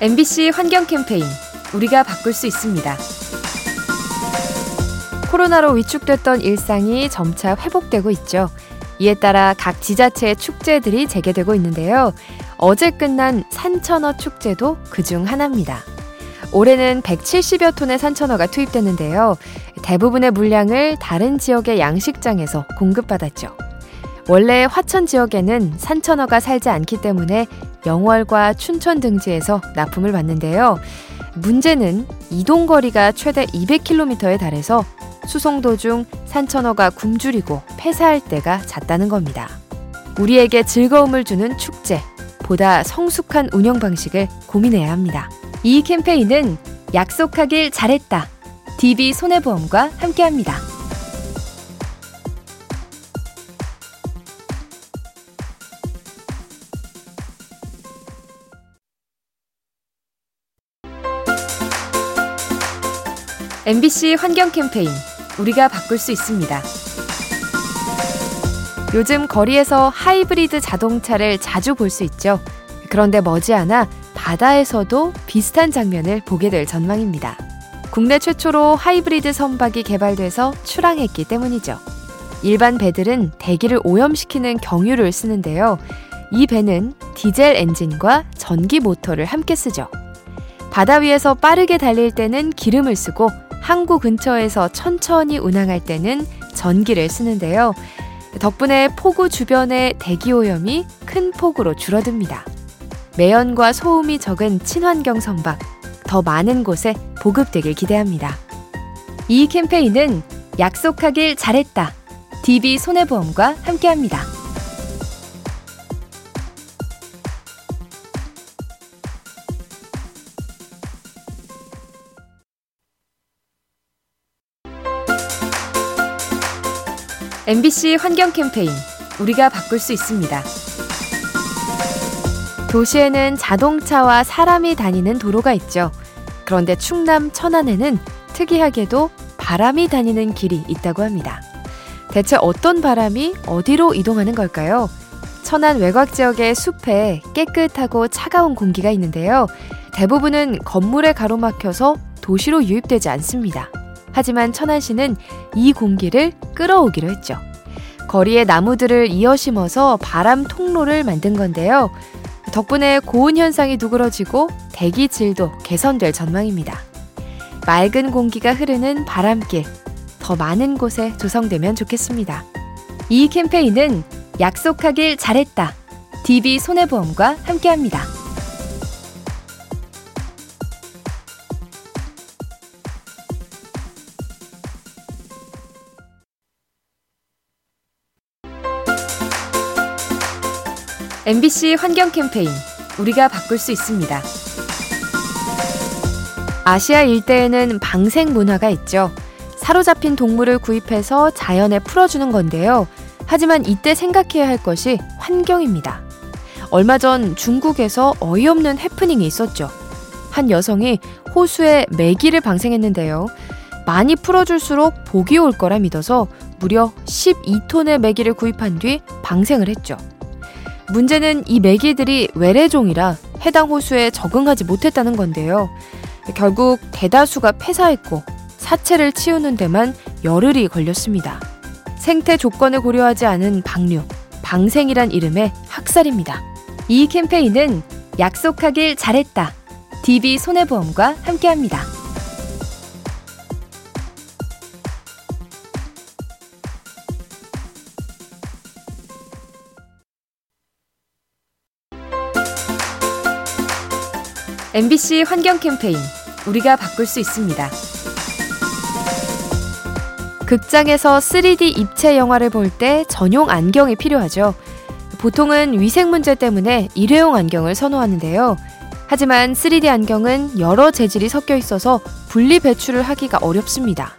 MBC 환경 캠페인 우리가 바꿀 수 있습니다. 코로나로 위축됐던 일상이 점차 회복되고 있죠. 이에 따라 각 지자체의 축제들이 재개되고 있는데요. 어제 끝난 산천어 축제도 그중 하나입니다. 올해는 170여 톤의 산천어가 투입됐는데요. 대부분의 물량을 다른 지역의 양식장에서 공급받았죠. 원래 화천 지역에는 산천어가 살지 않기 때문에 영월과 춘천 등지에서 납품을 받는데요. 문제는 이동거리가 최대 200km에 달해서 수송 도중 산천어가 굶주리고 폐사할 때가 잦다는 겁니다. 우리에게 즐거움을 주는 축제, 보다 성숙한 운영 방식을 고민해야 합니다. 이 캠페인은 약속하길 잘했다. DB 손해보험과 함께합니다. MBC 환경 캠페인 우리가 바꿀 수 있습니다. 요즘 거리에서 하이브리드 자동차를 자주 볼 수 있죠. 그런데 머지않아 바다에서도 비슷한 장면을 보게 될 전망입니다. 국내 최초로 하이브리드 선박이 개발돼서 출항했기 때문이죠. 일반 배들은 대기를 오염시키는 경유를 쓰는데요. 이 배는 디젤 엔진과 전기 모터를 함께 쓰죠. 바다 위에서 빠르게 달릴 때는 기름을 쓰고 항구 근처에서 천천히 운항할 때는 전기를 쓰는데요. 덕분에 포구 주변의 대기오염이 큰 폭으로 줄어듭니다. 매연과 소음이 적은 친환경 선박, 더 많은 곳에 보급되길 기대합니다. 이 캠페인은 약속하길 잘했다. DB 손해보험과 함께합니다. MBC 환경 캠페인 우리가 바꿀 수 있습니다. 도시에는 자동차와 사람이 다니는 도로가 있죠. 그런데 충남 천안에는 특이하게도 바람이 다니는 길이 있다고 합니다. 대체 어떤 바람이 어디로 이동하는 걸까요? 천안 외곽 지역의 숲에 깨끗하고 차가운 공기가 있는데요. 대부분은 건물에 가로막혀서 도시로 유입되지 않습니다. 하지만 천안시는 이 공기를 끌어오기로 했죠. 거리에 나무들을 이어 심어서 바람 통로를 만든 건데요. 덕분에 고온 현상이 누그러지고 대기 질도 개선될 전망입니다. 맑은 공기가 흐르는 바람길, 더 많은 곳에 조성되면 좋겠습니다. 이 캠페인은 약속하길 잘했다. DB 손해보험과 함께합니다. MBC 환경 캠페인 우리가 바꿀 수 있습니다. 아시아 일대에는 방생 문화가 있죠. 사로잡힌 동물을 구입해서 자연에 풀어주는 건데요. 하지만 이때 생각해야 할 것이 환경입니다. 얼마 전 중국에서 어이없는 해프닝이 있었죠. 한 여성이 호수에 메기를 방생했는데요. 많이 풀어줄수록 복이 올 거라 믿어서 무려 12톤의 메기를 구입한 뒤 방생을 했죠. 문제는 이 메기들이 외래종이라 해당 호수에 적응하지 못했다는 건데요. 결국 대다수가 폐사했고 사체를 치우는 데만 열흘이 걸렸습니다. 생태 조건을 고려하지 않은 방류, 방생이란 이름의 학살입니다. 이 캠페인은 약속하길 잘했다. DB 손해보험과 함께합니다. MBC 환경 캠페인 우리가 바꿀 수 있습니다. 극장에서 3D 입체 영화를 볼 때 전용 안경이 필요하죠. 보통은 위생 문제 때문에 일회용 안경을 선호하는데요. 하지만 3D 안경은 여러 재질이 섞여 있어서 분리 배출을 하기가 어렵습니다.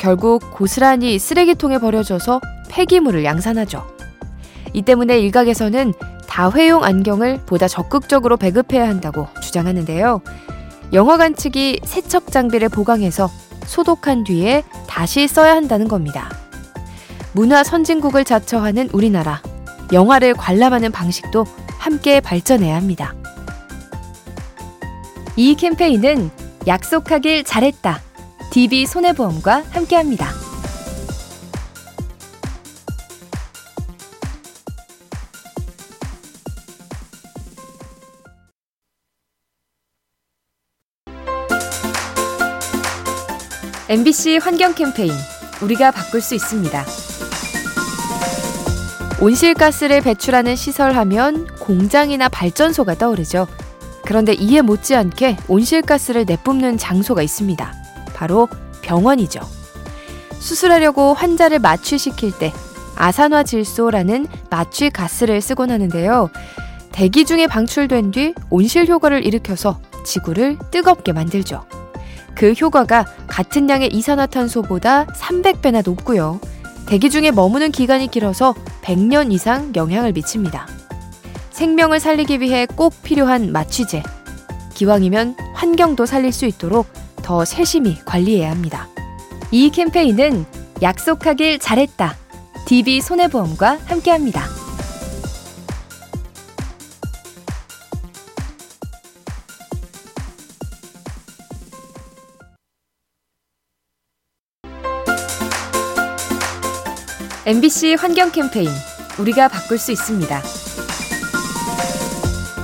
결국 고스란히 쓰레기통에 버려져서 폐기물을 양산하죠. 이 때문에 일각에서는 다회용 안경을 보다 적극적으로 배급해야 한다고 주장하는데요. 영화관 측이 세척 장비를 보강해서 소독한 뒤에 다시 써야 한다는 겁니다. 문화 선진국을 자처하는 우리나라, 영화를 관람하는 방식도 함께 발전해야 합니다. 이 캠페인은 약속하길 잘했다. DB손해보험과 함께합니다. MBC 환경 캠페인, 우리가 바꿀 수 있습니다. 온실가스를 배출하는 시설하면 공장이나 발전소가 떠오르죠. 그런데 이에 못지않게 온실가스를 내뿜는 장소가 있습니다. 바로 병원이죠. 수술하려고 환자를 마취시킬 때 아산화질소라는 마취가스를 쓰곤 하는데요. 대기 중에 방출된 뒤 온실효과를 일으켜서 지구를 뜨겁게 만들죠. 그 효과가 같은 양의 이산화탄소보다 300배나 높고요. 대기 중에 머무는 기간이 길어서 100년 이상 영향을 미칩니다. 생명을 살리기 위해 꼭 필요한 마취제. 기왕이면 환경도 살릴 수 있도록 더 세심히 관리해야 합니다. 이 캠페인은 약속하길 잘했다. DB손해보험과 함께합니다. MBC 환경 캠페인, 우리가 바꿀 수 있습니다.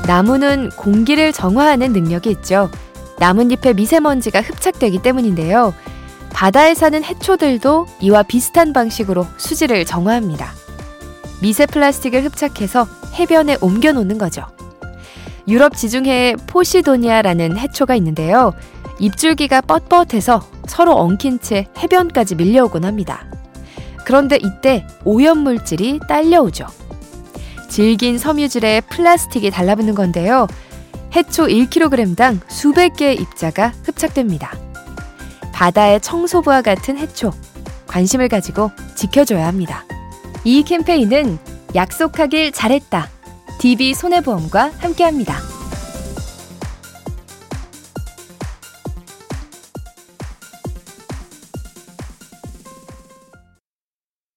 나무는 공기를 정화하는 능력이 있죠. 나뭇잎에 미세먼지가 흡착되기 때문인데요. 바다에 사는 해초들도 이와 비슷한 방식으로 수질을 정화합니다. 미세 플라스틱을 흡착해서 해변에 옮겨놓는 거죠. 유럽 지중해에 포시도니아라는 해초가 있는데요. 잎줄기가 뻣뻣해서 서로 엉킨 채 해변까지 밀려오곤 합니다. 그런데 이때 오염물질이 딸려오죠. 질긴 섬유질에 플라스틱이 달라붙는 건데요. 해초 1kg당 수백 개의 입자가 흡착됩니다. 바다의 청소부와 같은 해초, 관심을 가지고 지켜줘야 합니다. 이 캠페인은 약속하길 잘했다. DB손해보험과 함께합니다.